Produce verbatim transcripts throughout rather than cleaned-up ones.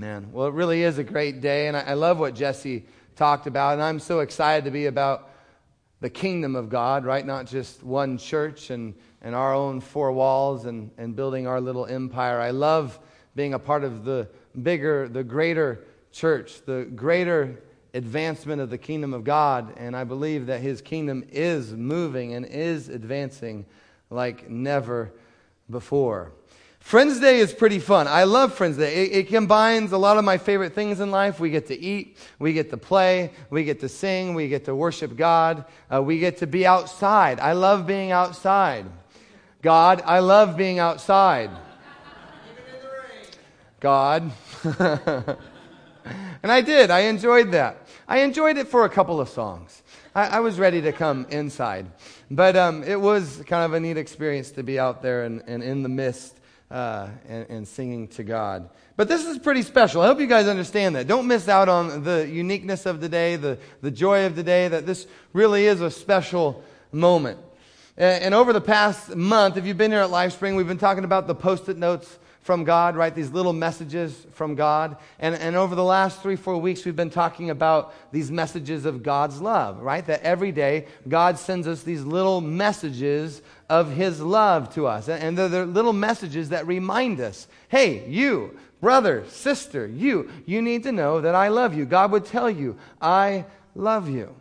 Amen. Well, it really is a great day, and I, I love what Jesse talked about, and I'm so excited to be about the kingdom of God, right? Not just one church and, and our own four walls and, and building our little empire. I love being a part of the bigger, the greater church, the greater advancement of the kingdom of God, and I believe that His kingdom is moving and is advancing like never before. Friends Day is pretty fun. I love Friends Day. It, it combines a lot of my favorite things in life. We get to eat, we get to play, we get to sing, we get to worship God, uh, we get to be outside. I love being outside. God, I love being outside. God. And I did. I enjoyed that. I enjoyed it for a couple of songs. I, I was ready to come inside. But um, it was kind of a neat experience to be out there and, and in the mist. Uh, and, and singing to God. But this is pretty special. I hope you guys understand that. Don't miss out on the uniqueness of the day, the, the joy of the day, that this really is a special moment. And, and over the past month, if you've been here at Lifespring, we've been talking about the post-it notes from God, right? These little messages from God. And, and over the last three, four weeks, we've been talking about these messages of God's love, right? That every day, God sends us these little messages of His love to us. And they're the little messages that remind us, hey, you, brother, sister, you, you need to know that I love you. God would tell you, I love you.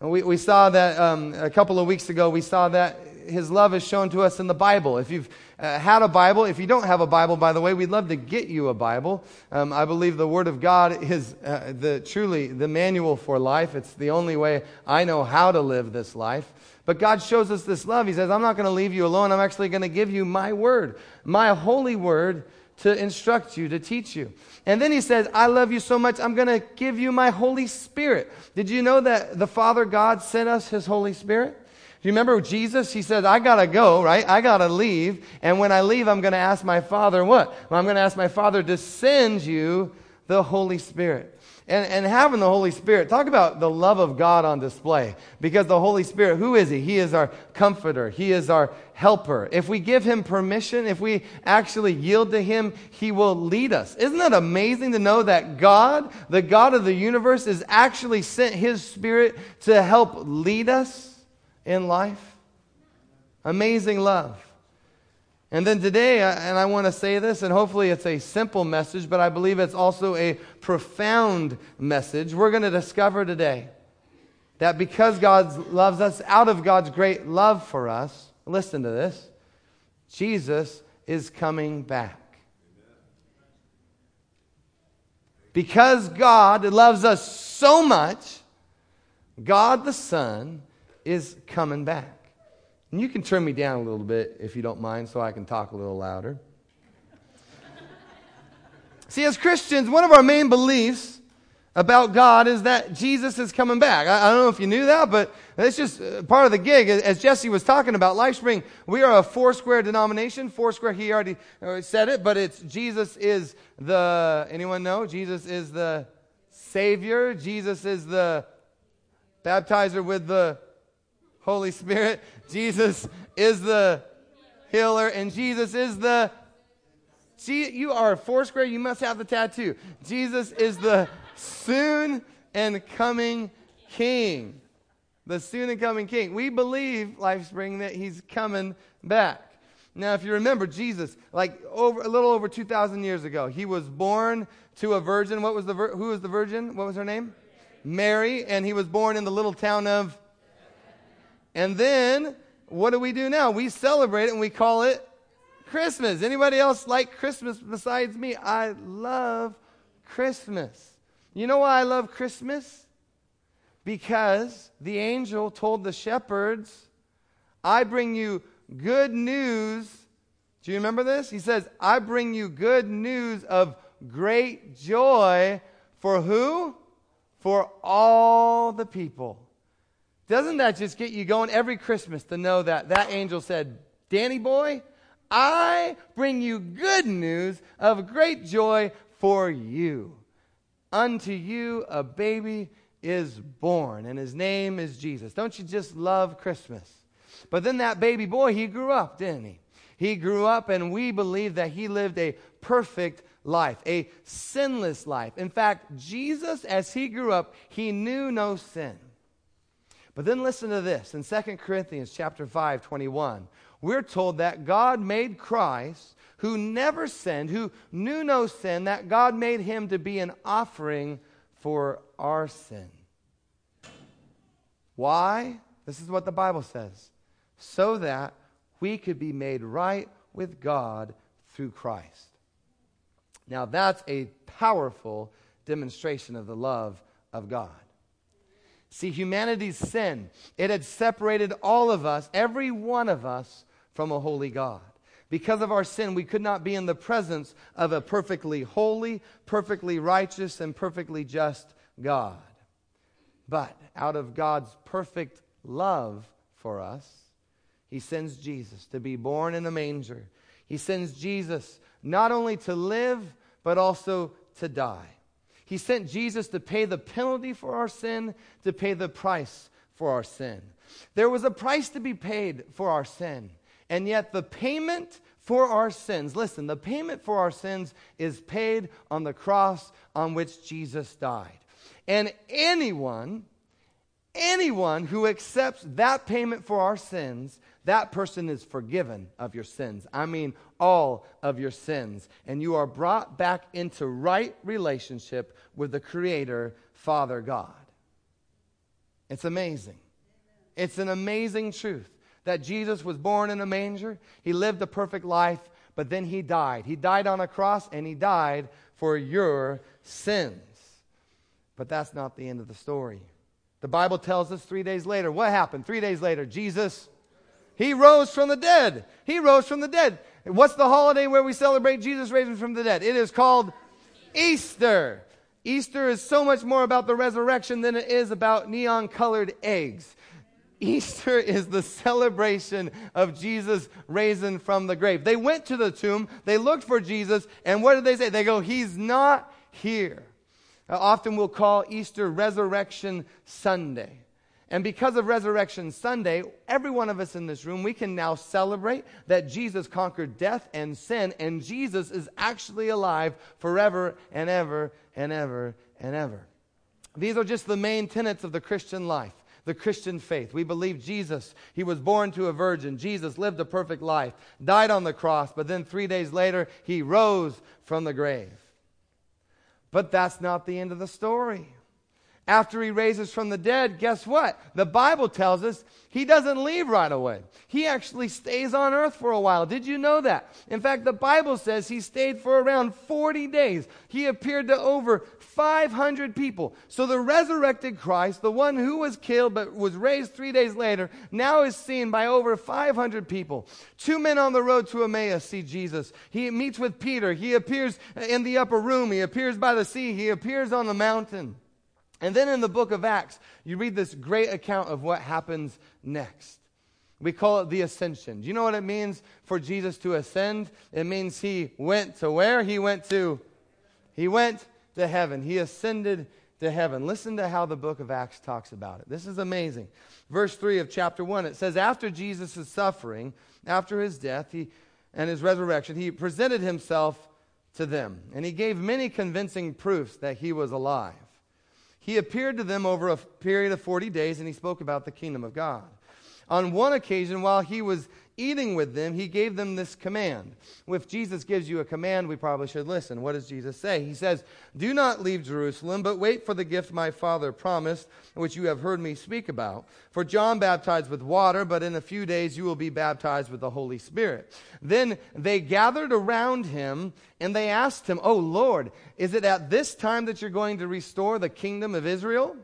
And we, we saw that um, a couple of weeks ago, we saw that His love is shown to us in the Bible. If you've uh, had a Bible, if you don't have a Bible, by the way, we'd love to get you a Bible. Um, I believe the Word of God is uh, the truly the manual for life. It's the only way I know how to live this life. But God shows us this love. He says, I'm not going to leave you alone. I'm actually going to give you my word, my holy word to instruct you, to teach you. And then He says, I love you so much, I'm going to give you my Holy Spirit. Did you know that the Father God sent us His Holy Spirit? Do you remember Jesus? He said, I got to go, right? I got to leave. And when I leave, I'm going to ask my Father what? Well, I'm going to ask my Father to send you the Holy Spirit. And, and having the Holy Spirit, talk about the love of God on display. Because the Holy Spirit, who is He? He is our comforter. He is our helper. If we give Him permission, if we actually yield to Him, He will lead us. Isn't that amazing to know that God, the God of the universe, has actually sent His Spirit to help lead us in life? Amazing love. And then today, and I want to say this, and hopefully it's a simple message, but I believe it's also a profound message. We're going to discover today that because God loves us, out of God's great love for us, listen to this, Jesus is coming back. Because God loves us so much, God the Son is coming back. And you can turn me down a little bit if you don't mind so I can talk a little louder. See, as Christians, one of our main beliefs about God is that Jesus is coming back. I, I don't know if you knew that, but it's just part of the gig. As Jesse was talking about, Lifespring, we are a four-square denomination. Four-square, he already said it, but it's Jesus is the, anyone know? Jesus is the Savior. Jesus is the baptizer with the Holy Spirit. Jesus is the healer, and Jesus is the, Je- you are Foursquare, you must have the tattoo. Jesus is the soon and coming King. The soon and coming King. We believe, Lifespring, that He's coming back. Now, if you remember, Jesus, like over a little over two thousand years ago, He was born to a virgin. What was the vir- who was the virgin? What was her name? Mary, and He was born in the little town of. And then, what do we do now? We celebrate it and we call it Christmas. Anybody else like Christmas besides me? I love Christmas. You know why I love Christmas? Because the angel told the shepherds, I bring you good news. Do you remember this? He says, I bring you good news of great joy for who? For all the people. Doesn't that just get you going every Christmas to know that that angel said, Danny boy, I bring you good news of great joy for you. Unto you a baby is born, and His name is Jesus. Don't you just love Christmas? But then that baby boy, he grew up, didn't he? He grew up, and we believe that he lived a perfect life, a sinless life. In fact, Jesus, as he grew up, he knew no sin. But then listen to this. In Second Corinthians chapter five, twenty-one, we're told that God made Christ, who never sinned, who knew no sin, that God made him to be an offering for our sin. Why? This is what the Bible says. So that we could be made right with God through Christ. Now that's a powerful demonstration of the love of God. See, humanity's sin, it had separated all of us, every one of us, from a holy God. Because of our sin, we could not be in the presence of a perfectly holy, perfectly righteous, and perfectly just God. But out of God's perfect love for us, he sends Jesus to be born in a manger. He sends Jesus not only to live, but also to die. He sent Jesus to pay the penalty for our sin, to pay the price for our sin. There was a price to be paid for our sin. And yet the payment for our sins, listen, the payment for our sins is paid on the cross on which Jesus died. And anyone, anyone who accepts that payment for our sins, that person is forgiven of your sins. I mean, all of your sins. And you are brought back into right relationship with the Creator, Father God. It's amazing. It's an amazing truth that Jesus was born in a manger. He lived a perfect life, but then he died. He died on a cross, and he died for your sins. But that's not the end of the story. The Bible tells us three days later. What happened? Three days later, Jesus, he rose from the dead. He rose from the dead. What's the holiday where we celebrate Jesus raising from the dead? It is called Easter. Easter is so much more about the resurrection than it is about neon-colored eggs. Easter is the celebration of Jesus raising from the grave. They went to the tomb. They looked for Jesus. And what did they say? They go, he's not here. Often we'll call Easter Resurrection Sunday. And because of Resurrection Sunday, every one of us in this room, we can now celebrate that Jesus conquered death and sin, and Jesus is actually alive forever and ever and ever and ever. These are just the main tenets of the Christian life, the Christian faith. We believe Jesus, he was born to a virgin. Jesus lived a perfect life, died on the cross, but then three days later, he rose from the grave. But that's not the end of the story. After he raises from the dead, guess what? The Bible tells us he doesn't leave right away. He actually stays on earth for a while. Did you know that? In fact, the Bible says he stayed for around forty days. He appeared to over five hundred people. So the resurrected Christ, the one who was killed but was raised three days later, now is seen by over five hundred people. Two men on the road to Emmaus see Jesus. He meets with Peter. He appears in the upper room. He appears by the sea. He appears on the mountain. And then in the book of Acts, you read this great account of what happens next. We call it the ascension. Do you know what it means for Jesus to ascend? It means he went to where? He went to, he went to heaven. He ascended to heaven. Listen to how the book of Acts talks about it. This is amazing. Verse three of chapter one, it says, after Jesus' suffering, after his death he, and his resurrection, he presented himself to them. And he gave many convincing proofs that he was alive. He appeared to them over a period of forty days, and he spoke about the kingdom of God. On one occasion, while he was eating with them, he gave them this command. If Jesus gives you a command, we probably should listen. What does Jesus say? He says, do not leave Jerusalem, but wait for the gift my Father promised, which you have heard me speak about. For John baptized with water, but in a few days you will be baptized with the Holy Spirit. Then they gathered around him, and they asked him, oh Lord, is it at this time that you're going to restore the kingdom of Israel?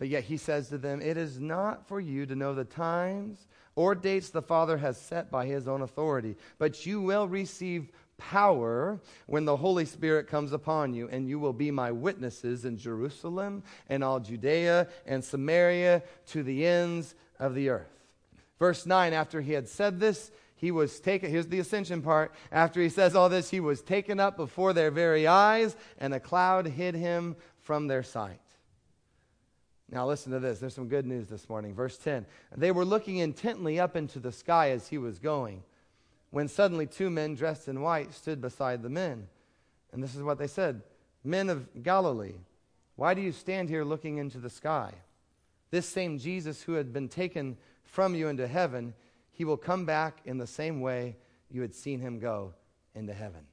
But yet he says to them, it is not for you to know the times or dates the Father has set by his own authority, but you will receive power when the Holy Spirit comes upon you, and you will be my witnesses in Jerusalem and all Judea and Samaria to the ends of the earth. Verse nine, after he had said this, he was taken, here's the ascension part, after he says all this, he was taken up before their very eyes, and a cloud hid him from their sight. Now listen to this. There's some good news this morning. Verse ten. They were looking intently up into the sky as he was going when suddenly two men dressed in white stood beside the men. And this is what they said, "Men of Galilee, why do you stand here looking into the sky? This same Jesus who had been taken from you into heaven, he will come back in the same way you had seen him go into heaven."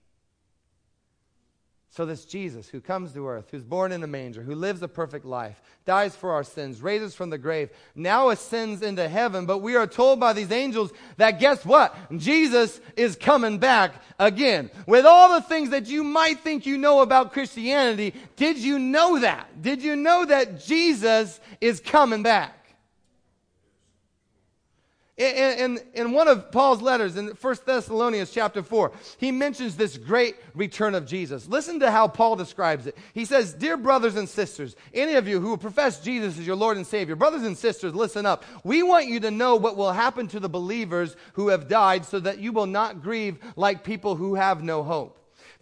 So this Jesus who comes to earth, who's born in a manger, who lives a perfect life, dies for our sins, raises from the grave, now ascends into heaven. But we are told by these angels that guess what? Jesus is coming back again. With all the things that you might think you know about Christianity, did you know that? Did you know that Jesus is coming back? In, in, in one of Paul's letters, in First Thessalonians chapter four, he mentions this great return of Jesus. Listen to how Paul describes it. He says, "Dear brothers and sisters, any of you who profess Jesus as your Lord and Savior, brothers and sisters, listen up. We want you to know what will happen to the believers who have died so that you will not grieve like people who have no hope.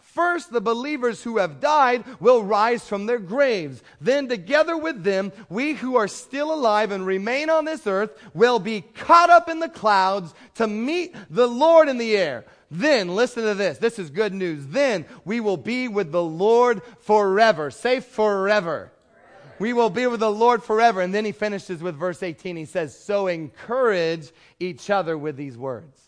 First, the believers who have died will rise from their graves. Then together with them, we who are still alive and remain on this earth will be caught up in the clouds to meet the Lord in the air. Then," listen to this, this is good news, "then we will be with the Lord forever." Say forever. Forever. We will be with the Lord forever. And then he finishes with verse eighteen. He says, "So encourage each other with these words."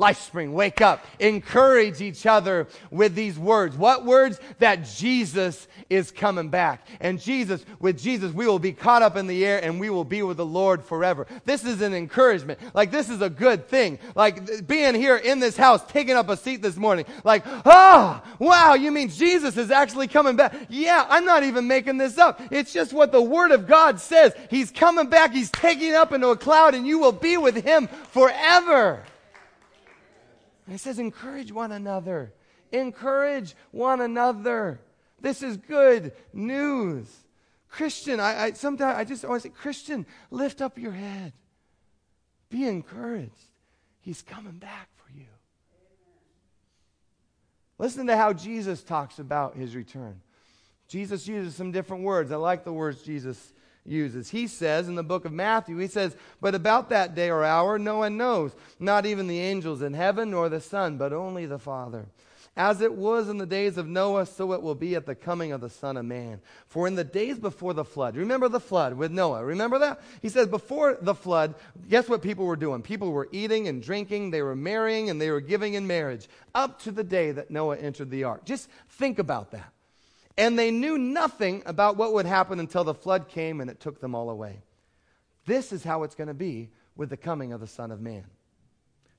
Lifespring, wake up. Encourage each other with these words. What words? That Jesus is coming back. And Jesus, with Jesus, we will be caught up in the air and we will be with the Lord forever. This is an encouragement. Like, this is a good thing. Like, being here in this house, taking up a seat this morning. Like, oh, wow, you mean Jesus is actually coming back? Yeah, I'm not even making this up. It's just what the Word of God says. He's coming back. He's taking up into a cloud and you will be with him forever. It says encourage one another. Encourage one another. This is good news. Christian, I, I sometimes I just always say, Christian, lift up your head. Be encouraged. He's coming back for you. Amen. Listen to how Jesus talks about his return. Jesus uses some different words. I like the words Jesus uses. He says in the book of Matthew, he says, "But about that day or hour no one knows, not even the angels in heaven nor the Son, but only the Father. As it was in the days of Noah, so it will be at the coming of the Son of Man. For in the days before the flood," remember the flood with Noah, remember that? He says before the flood, guess what people were doing? People were eating and drinking, they were marrying, and they were giving in marriage, up to the day that Noah entered the ark. Just think about that. "And they knew nothing about what would happen until the flood came and it took them all away. This is how it's going to be with the coming of the Son of Man.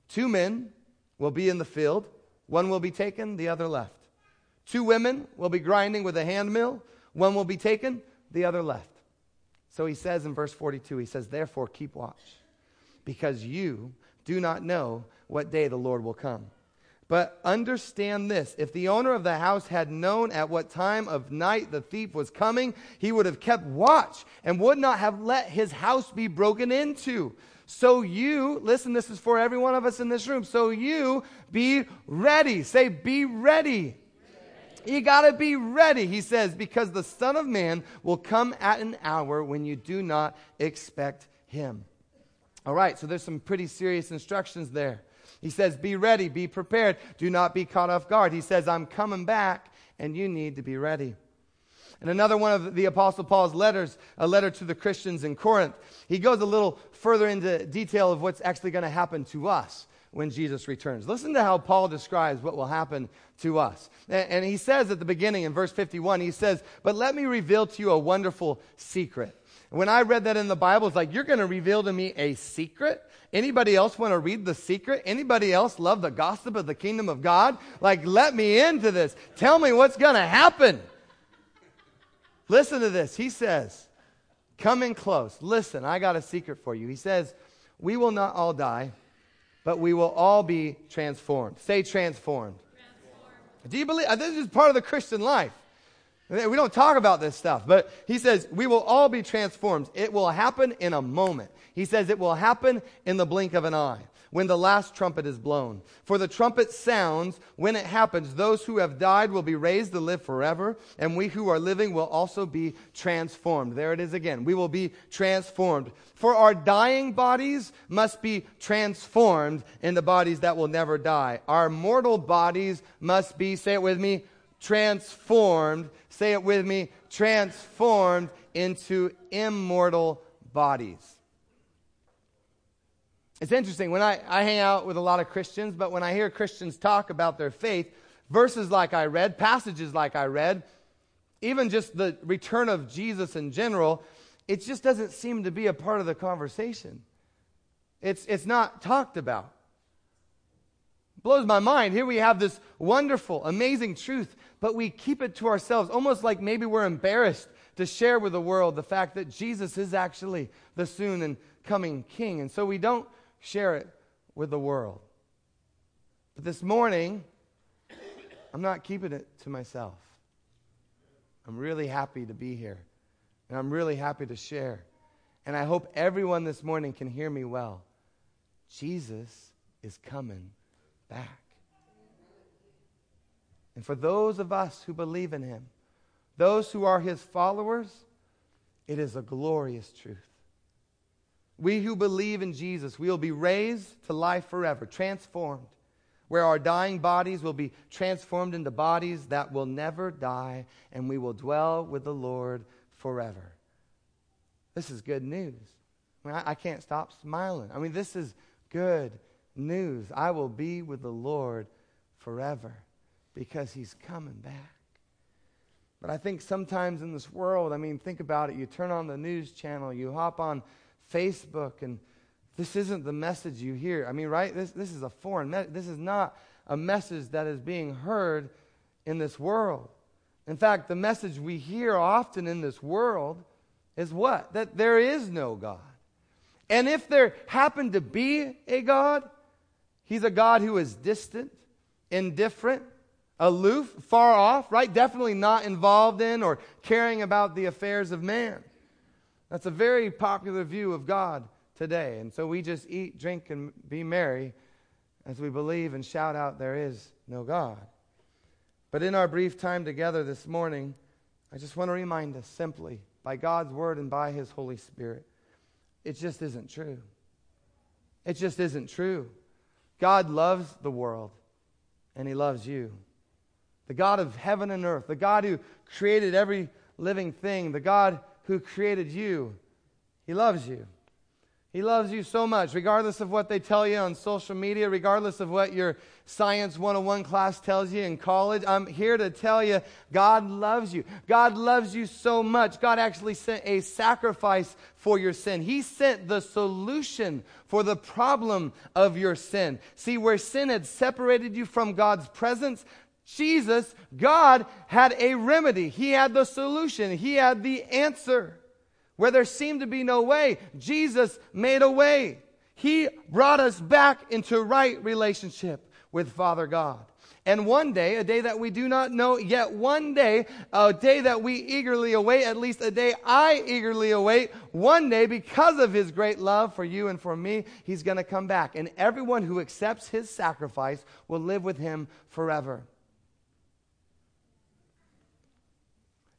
Two men will be in the field. One will be taken, the other left. Two women will be grinding with a hand mill. One will be taken, the other left." So he says in verse forty-two, he says, "Therefore keep watch, because you do not know what day the Lord will come. But understand this, if the owner of the house had known at what time of night the thief was coming, he would have kept watch and would not have let his house be broken into. So you," listen, this is for every one of us in this room, "so you be ready." Say, be ready. You got to be ready, he says, "because the Son of Man will come at an hour when you do not expect him." All right, so there's some pretty serious instructions there. He says, be ready, be prepared. Do not be caught off guard. He says, I'm coming back, and you need to be ready. In another one of the Apostle Paul's letters, a letter to the Christians in Corinth, he goes a little further into detail of what's actually going to happen to us when Jesus returns. Listen to how Paul describes what will happen to us. And he says at the beginning in verse fifty-one, he says, "But let me reveal to you a wonderful secret." When I read that in the Bible, it's like, you're going to reveal to me a secret? Anybody else want to read the secret? Anybody else love the gossip of the kingdom of God? Like, let me into this. Tell me what's going to happen. Listen to this. He says, come in close. Listen, I got a secret for you. He says, we will not all die, but we will all be transformed. Say transformed. Transformed. Do you believe? This is part of the Christian life. We don't talk about this stuff, but he says we will all be transformed. It will happen in a moment. He says it will happen in the blink of an eye, when the last trumpet is blown. For the trumpet sounds. When it happens, those who have died will be raised to live forever, and we who are living will also be transformed. There it is again. We will be transformed. For our dying bodies must be transformed into bodies that will never die. Our mortal bodies must be, say it with me, transformed, say it with me, transformed into immortal bodies. It's interesting, when I, I hang out with a lot of Christians, but when I hear Christians talk about their faith, verses like I read, passages like I read, even just the return of Jesus in general, it just doesn't seem to be a part of the conversation. It's, it's not talked about. Blows my mind. Here we have this wonderful, amazing truth, but we keep it to ourselves, almost like maybe we're embarrassed to share with the world the fact that Jesus is actually the soon and coming King, and so we don't share it with the world. But this morning, I'm not keeping it to myself. I'm really happy to be here, and I'm really happy to share, and I hope everyone this morning can hear me well. Jesus is coming back. And for those of us who believe in him, those who are his followers, it is a glorious truth. We who believe in Jesus, we will be raised to life forever, transformed, where our dying bodies will be transformed into bodies that will never die, and we will dwell with the Lord forever. This is good news. I mean, I, I can't stop smiling. I mean, this is good news. I will be with the Lord forever because he's coming back. But I think sometimes in this world, I mean, think about it. You turn on the news channel, you hop on Facebook, and this isn't the message you hear. I mean, right? This this is a foreign message. This is not a message that is being heard in this world. In fact, the message we hear often in this world is what? That there is no God. And if there happened to be a God, he's a God who is distant, indifferent, aloof, far off, right? Definitely not involved in or caring about the affairs of man. That's a very popular view of God today. And so we just eat, drink, and be merry as we believe and shout out, there is no God. But in our brief time together this morning, I just want to remind us simply, by God's word and by his Holy Spirit, it just isn't true. It just isn't true. God loves the world, and he loves you. The God of heaven and earth, the God who created every living thing, the God who created you, he loves you. He loves you so much, regardless of what they tell you on social media, regardless of what your Science one oh one class tells you in college. I'm here to tell you, God loves you. God loves you so much. God actually sent a sacrifice for your sin. He sent the solution for the problem of your sin. See, where sin had separated you from God's presence, Jesus, God, had a remedy. He had the solution. He had the answer. Where there seemed to be no way, Jesus made a way. He brought us back into right relationship with Father God. And one day, a day that we do not know yet, one day, a day that we eagerly await, at least a day I eagerly await, one day, because of his great love for you and for me, he's going to come back. And everyone who accepts his sacrifice will live with him forever.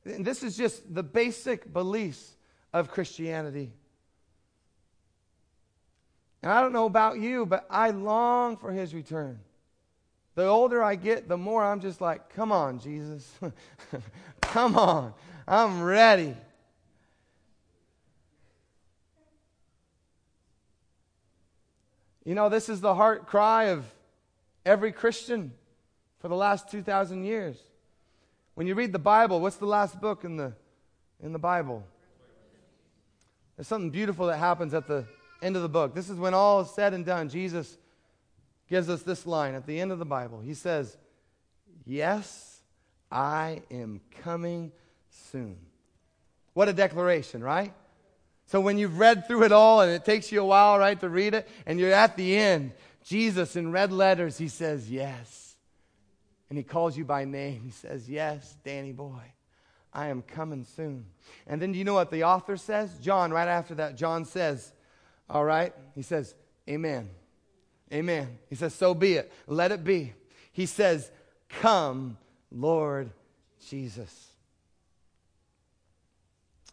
This is just the basic beliefs of Christianity. And I don't know about you, but I long for his return. The older I get, the more I'm just like, come on, Jesus. Come on. I'm ready. You know, this is the heart cry of every Christian for the last two thousand years. When you read the Bible, what's the last book in the in the Bible? There's something beautiful that happens at the end of the book. This is when all is said and done. Jesus gives us this line at the end of the Bible. He says, "Yes, I am coming soon." What a declaration, right? So when you've read through it all, and it takes you a while, right, to read it, and you're at the end, Jesus, in red letters, he says, "Yes." And he calls you by name. He says, "Yes, Danny boy, I am coming soon. And then do you know what the author says? John, right after that, John says, all right, he says, amen. Amen. He says, so be it. Let it be. He says, come, Lord Jesus.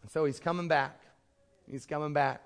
And so he's coming back. He's coming back.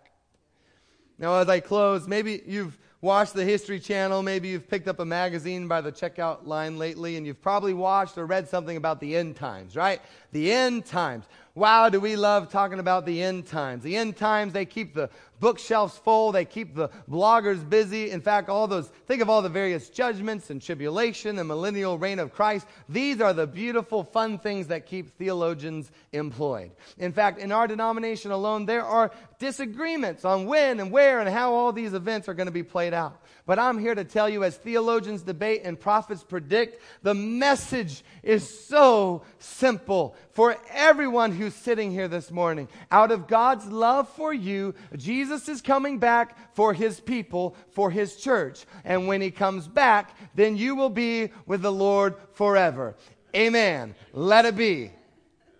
Now, as I close, maybe you've watched the History Channel. Maybe you've picked up a magazine by the checkout line lately, and you've probably watched or read something about the end times, right? The end times. Wow, do we love talking about the end times. The end times, they keep the bookshelves full. They keep the bloggers busy. In fact, all those, think of all the various judgments and tribulation and millennial reign of Christ. These are the beautiful, fun things that keep theologians employed. In fact, in our denomination alone, there are disagreements on when and where and how all these events are going to be played out. But I'm here to tell you, as theologians debate and prophets predict, the message is so simple for everyone who sitting here this morning. Out of God's love for you, Jesus is coming back for His people, for His church. And when He comes back, then you will be with the Lord forever. Amen. Let it be.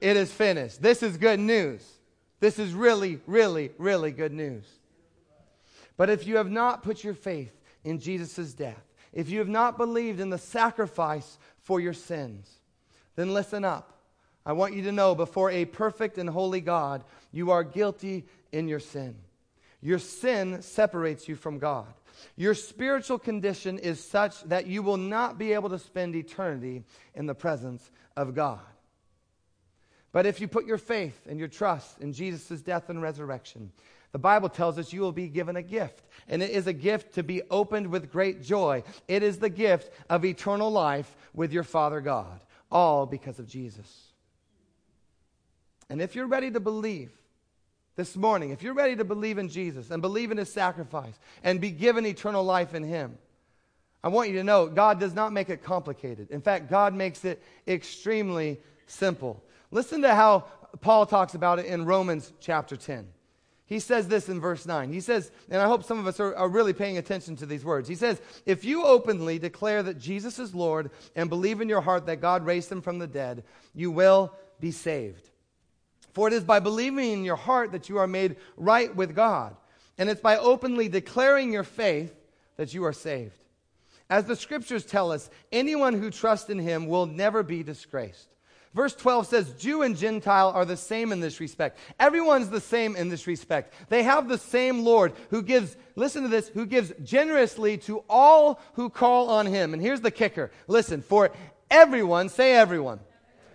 It is finished. This is good news. This is really, really, really good news. But if you have not put your faith in Jesus' death, if you have not believed in the sacrifice for your sins, then listen up. I want you to know, before a perfect and holy God, you are guilty in your sin. Your sin separates you from God. Your spiritual condition is such that you will not be able to spend eternity in the presence of God. But if you put your faith and your trust in Jesus' death and resurrection, the Bible tells us you will be given a gift. And it is a gift to be opened with great joy. It is the gift of eternal life with your Father God, all because of Jesus. And if you're ready to believe this morning, if you're ready to believe in Jesus and believe in His sacrifice and be given eternal life in Him, I want you to know God does not make it complicated. In fact, God makes it extremely simple. Listen to how Paul talks about it in Romans chapter ten. He says this in verse nine. He says, and I hope some of us are, are really paying attention to these words. He says, if you openly declare that Jesus is Lord and believe in your heart that God raised Him from the dead, you will be saved. For it is by believing in your heart that you are made right with God. And it's by openly declaring your faith that you are saved. As the Scriptures tell us, anyone who trusts in Him will never be disgraced. Verse twelve says, Jew and Gentile are the same in this respect. Everyone's the same in this respect. They have the same Lord who gives, listen to this, who gives generously to all who call on Him. And here's the kicker. Listen, for everyone, say everyone.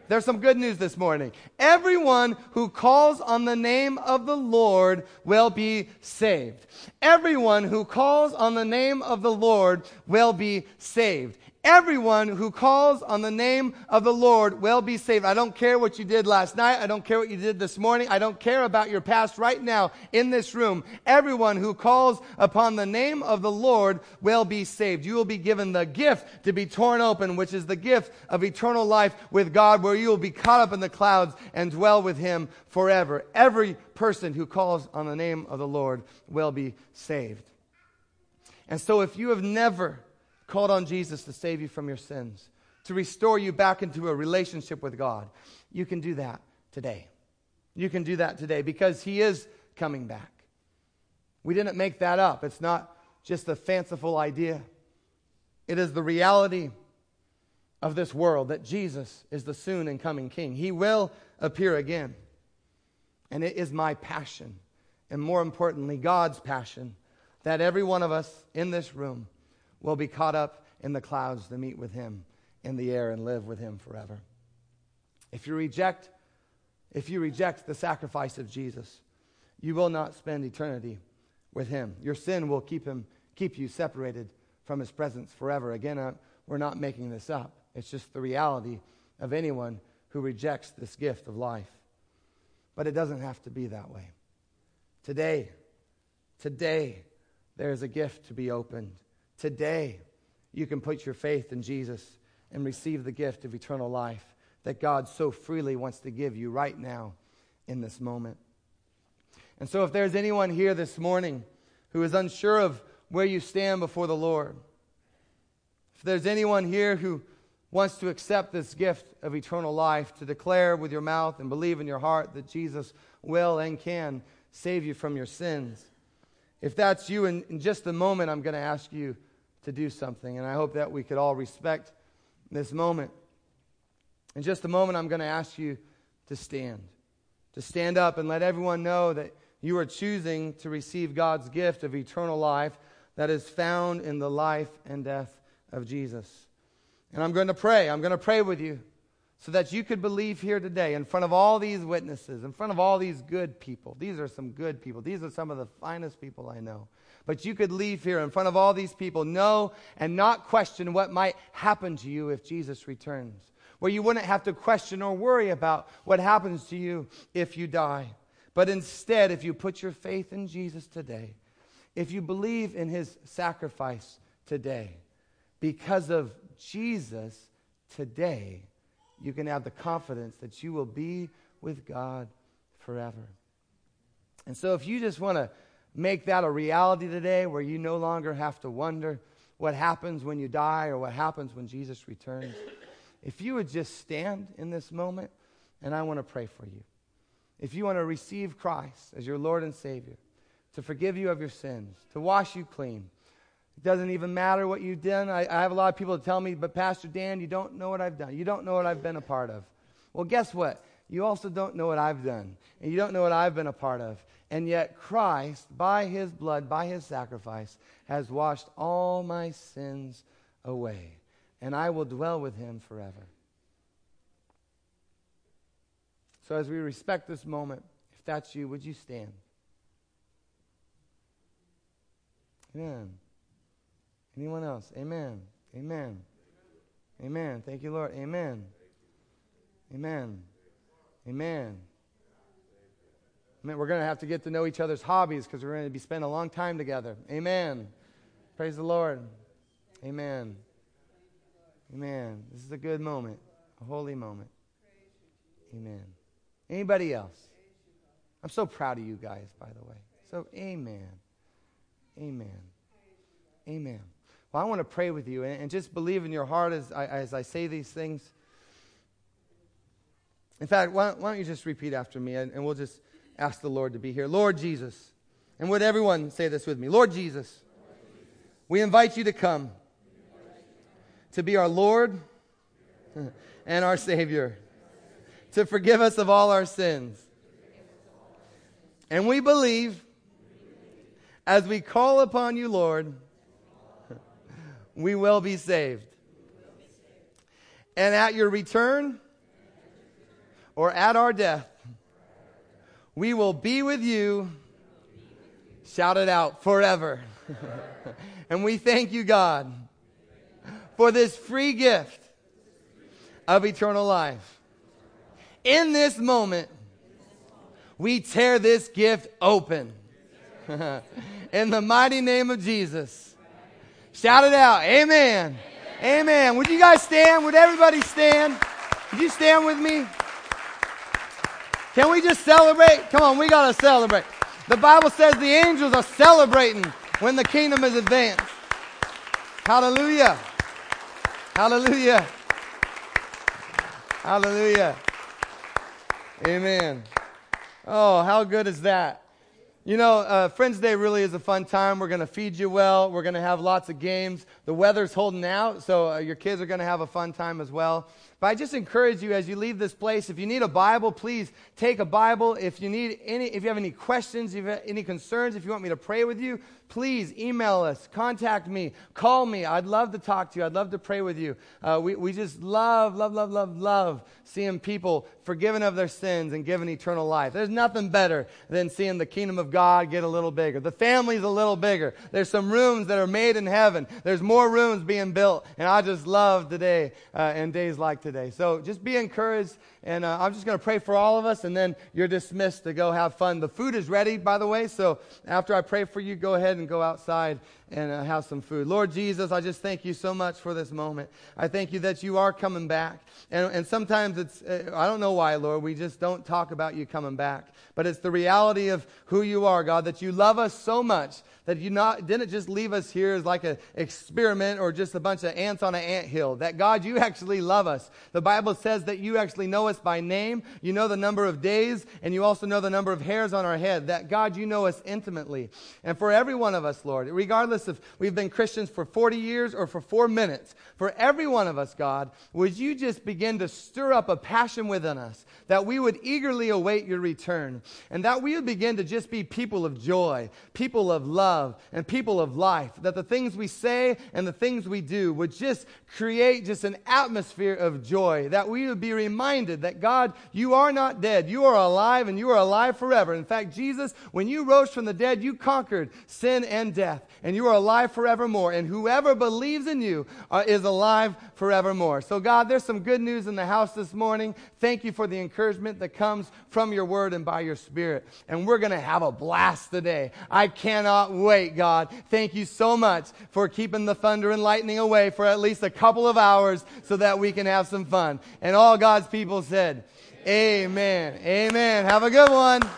There's some good news this morning. Everyone who calls on the name of the Lord will be saved. Everyone who calls on the name of the Lord will be saved. Everyone who calls on the name of the Lord will be saved. I don't care what you did last night. I don't care what you did this morning. I don't care about your past right now in this room. Everyone who calls upon the name of the Lord will be saved. You will be given the gift to be torn open, which is the gift of eternal life with God, where you will be caught up in the clouds and dwell with Him forever. Every person who calls on the name of the Lord will be saved. And so if you have never called on Jesus to save you from your sins, to restore you back into a relationship with God, you can do that today. You can do that today because He is coming back. We didn't make that up. It's not just a fanciful idea. It is the reality of this world that Jesus is the soon and coming King. He will appear again. And it is my passion, and more importantly, God's passion, that every one of us in this room will be caught up in the clouds to meet with Him in the air and live with Him forever. If you reject, if you reject the sacrifice of Jesus, you will not spend eternity with Him. Your sin will keep him, keep you separated from His presence forever. Again, uh, we're not making this up. It's just the reality of anyone who rejects this gift of life. But it doesn't have to be that way. Today, today, there is a gift to be opened. Today, you can put your faith in Jesus and receive the gift of eternal life that God so freely wants to give you right now in this moment. And so if there's anyone here this morning who is unsure of where you stand before the Lord, if there's anyone here who wants to accept this gift of eternal life, to declare with your mouth and believe in your heart that Jesus will and can save you from your sins. If that's you, in, in just a moment, I'm going to ask you to do something, and I hope that we could all respect this moment. In just a moment, I'm going to ask you to stand, to stand up and let everyone know that you are choosing to receive God's gift of eternal life that is found in the life and death of Jesus. And I'm going to pray. I'm going to pray with you so that you could believe here today in front of all these witnesses, in front of all these good people. These are some good people. These are some of the finest people I know. But you could leave here in front of all these people, know and not question what might happen to you if Jesus returns, where you wouldn't have to question or worry about what happens to you if you die. But instead, if you put your faith in Jesus today, if you believe in his sacrifice today, because of Jesus today, you can have the confidence that you will be with God forever. And so if you just want to make that a reality today, where you no longer have to wonder what happens when you die or what happens when Jesus returns, if you would just stand in this moment, and I want to pray for you. If you want to receive Christ as your Lord and Savior, to forgive you of your sins, to wash you clean. It doesn't even matter what you've done. I, I have a lot of people that tell me, but Pastor Dan, you don't know what I've done. You don't know what I've been a part of. Well, guess what? You also don't know what I've done. And you don't know what I've been a part of. And yet Christ, by his blood, by his sacrifice, has washed all my sins away. And I will dwell with him forever. So as we respect this moment, if that's you, would you stand? Amen. Anyone else? Amen. Amen. Amen. Amen. Thank you, Lord. Amen. You. Amen. Amen. Amen. We're going to have to get to know each other's hobbies because we're going to be spending a long time together. Amen. Praise the Lord. Amen. Amen. This is a good moment, a holy moment. Amen. Anybody else? I'm so proud of you guys, by the way. So, amen. Amen. Amen. Well, I want to pray with you and, and just believe in your heart as I, as I say these things. In fact, why don't, why don't you just repeat after me, and, and we'll just ask the Lord to be here. Lord Jesus, and would everyone say this with me? Lord Jesus, Lord Jesus. We invite you to come to be our Lord and our Savior, to forgive us of all our sins. And we believe, as we call upon you, Lord, we will be saved. And at your return, or at our death, we will be with you, shout it out, forever. And we thank you, God, for this free gift of eternal life. In this moment, we tear this gift open. In the mighty name of Jesus. Shout it out. Amen. Amen. Amen. Would you guys stand? Would everybody stand? Would you stand with me? Can we just celebrate? Come on, we got to celebrate. The Bible says the angels are celebrating when the kingdom is advanced. Hallelujah. Hallelujah. Hallelujah. Amen. Oh, how good is that? You know, uh, Friends Day really is a fun time. We're going to feed you well. We're going to have lots of games. The weather's holding out, so uh, your kids are going to have a fun time as well. But I just encourage you as you leave this place, if you need a Bible, please take a Bible. If you need any, if you have any questions, if you have any concerns, if you want me to pray with you, please email us, contact me, call me. I'd love to talk to you. I'd love to pray with you. Uh, we, we just love, love, love, love, love seeing people forgiven of their sins and given eternal life. There's nothing better than seeing the kingdom of God get a little bigger. The family's a little bigger. There's some rooms that are made in heaven. There's more rooms being built. And I just love today uh, and days like today. So just be encouraged. And uh, I'm just going to pray for all of us. And then you're dismissed to go have fun. The food is ready, by the way. So after I pray for you, go ahead and go outside and uh, have some food. Lord Jesus, I just thank you so much for this moment. I thank you that you are coming back. And, and sometimes it's, uh, I don't know why, Lord, we just don't talk about you coming back. But it's the reality of who you are, God, that you love us so much that you not didn't just leave us here as like an experiment or just a bunch of ants on an anthill. That, God, you actually love us. The Bible says that you actually know us by name. You know the number of days, and you also know the number of hairs on our head. That, God, you know us intimately. And for every one of us, Lord, regardless if we've been Christians for forty years or for four minutes, for every one of us, God, would you just begin to stir up a passion within us that we would eagerly await your return, and that we would begin to just be people of joy, people of love, and people of life, that the things we say and the things we do would just create just an atmosphere of joy, that we would be reminded that, God, you are not dead. You are alive, and you are alive forever. In fact, Jesus, when you rose from the dead, you conquered sin and death, and you are alive forevermore, and whoever believes in you uh, is alive forevermore. So, God, there's some good news in the house this morning. Thank you for the encouragement that comes from your word and by your spirit, and we're going to have a blast today. I cannot wait. Wait, God, thank you so much for keeping the thunder and lightning away for at least a couple of hours so that we can have some fun. And all God's people said, amen. Amen. Amen. Have a good one.